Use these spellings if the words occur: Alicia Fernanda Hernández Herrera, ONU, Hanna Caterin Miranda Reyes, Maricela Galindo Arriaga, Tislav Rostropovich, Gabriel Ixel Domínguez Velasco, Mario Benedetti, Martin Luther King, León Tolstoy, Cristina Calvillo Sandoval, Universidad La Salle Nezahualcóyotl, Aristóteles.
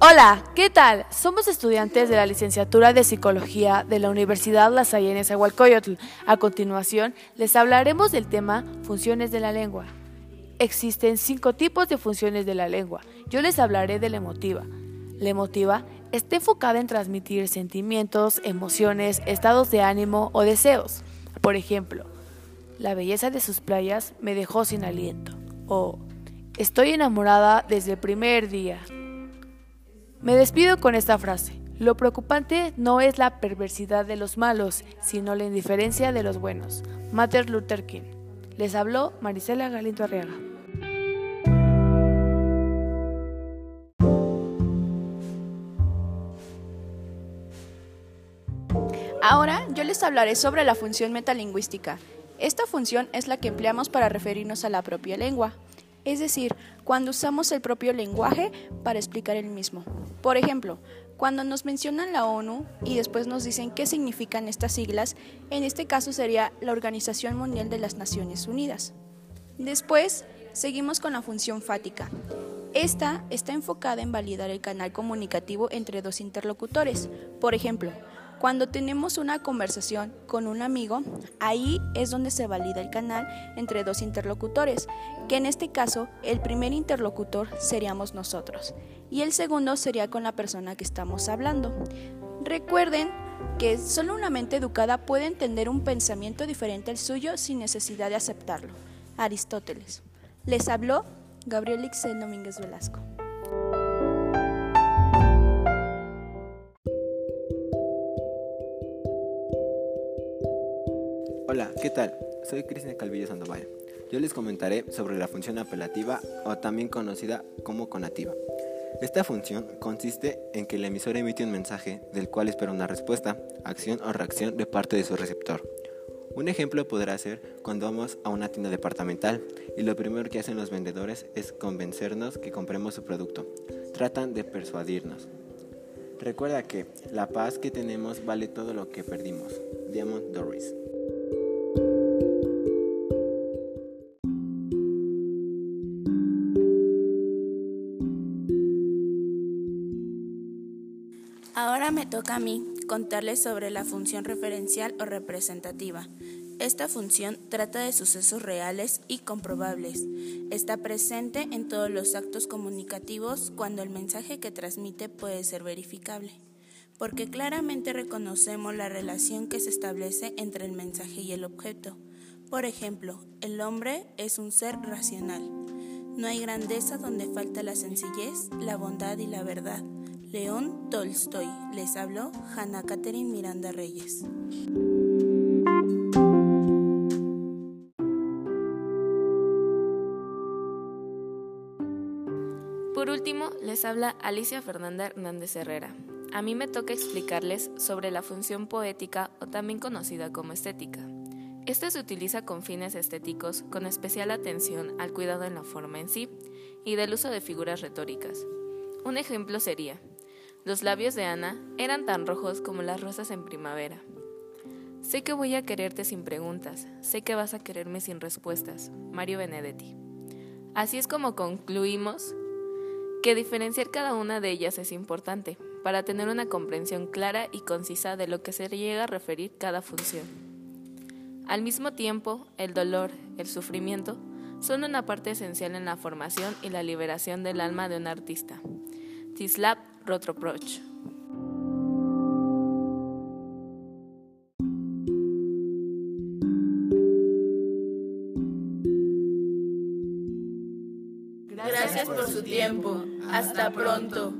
Hola, ¿qué tal? Somos estudiantes de la Licenciatura de Psicología de la Universidad La Salle Nezahualcóyotl. A continuación, les hablaremos del tema funciones de la lengua. Existen 5 tipos de funciones de la lengua. Yo les hablaré de la emotiva. La emotiva está enfocada en transmitir sentimientos, emociones, estados de ánimo o deseos. Por ejemplo, la belleza de sus playas me dejó sin aliento. O estoy enamorada desde el primer día. Me despido con esta frase. Lo preocupante no es la perversidad de los malos, sino la indiferencia de los buenos. Martin Luther King. Les habló Maricela Galindo Arriaga. Ahora yo les hablaré sobre la función metalingüística. Esta función es la que empleamos para referirnos a la propia lengua. Es decir, cuando usamos el propio lenguaje para explicar el mismo. Por ejemplo, cuando nos mencionan la ONU y después nos dicen qué significan estas siglas, en este caso sería la Organización Mundial de las Naciones Unidas. Después, seguimos con la función fática. Esta está enfocada en validar el canal comunicativo entre dos interlocutores. Por ejemplo, cuando tenemos una conversación con un amigo, ahí es donde se valida el canal entre dos interlocutores, que en este caso el primer interlocutor seríamos nosotros y el segundo sería con la persona que estamos hablando. Recuerden que solo una mente educada puede entender un pensamiento diferente al suyo sin necesidad de aceptarlo. Aristóteles. Les habló Gabriel Ixel Domínguez Velasco. Hola, ¿qué tal? Soy Cristina Calvillo Sandoval. Yo les comentaré sobre la función apelativa o también conocida como conativa. Esta función consiste en que el emisor emite un mensaje del cual espera una respuesta, acción o reacción de parte de su receptor. Un ejemplo podrá ser cuando vamos a una tienda departamental y lo primero que hacen los vendedores es convencernos que compremos su producto. Tratan de persuadirnos. Recuerda que la paz que tenemos vale todo lo que perdimos. Diamond Doris. Ahora me toca a mí contarles sobre la función referencial o representativa. Esta función trata de sucesos reales y comprobables. Está presente en todos los actos comunicativos cuando el mensaje que transmite puede ser verificable, porque claramente reconocemos la relación que se establece entre el mensaje y el objeto. Por ejemplo, el hombre es un ser racional. No hay grandeza donde falta la sencillez, la bondad y la verdad. León Tolstoy. Les habló Hanna Caterin Miranda Reyes. Por último, les habla Alicia Fernanda Hernández Herrera. A mí me toca explicarles sobre la función poética o también conocida como estética. Esta se utiliza con fines estéticos, con especial atención al cuidado en la forma en sí y del uso de figuras retóricas. Un ejemplo sería: los labios de Ana eran tan rojos como las rosas en primavera. Sé que voy a quererte sin preguntas, sé que vas a quererme sin respuestas. Mario Benedetti. Así es como concluimos que diferenciar cada una de ellas es importante para tener una comprensión clara y concisa de lo que se llega a referir cada función. Al mismo tiempo, el dolor, el sufrimiento, son una parte esencial en la formación y la liberación del alma de un artista. Tislav Rostropovich. Gracias por su tiempo. Hasta pronto.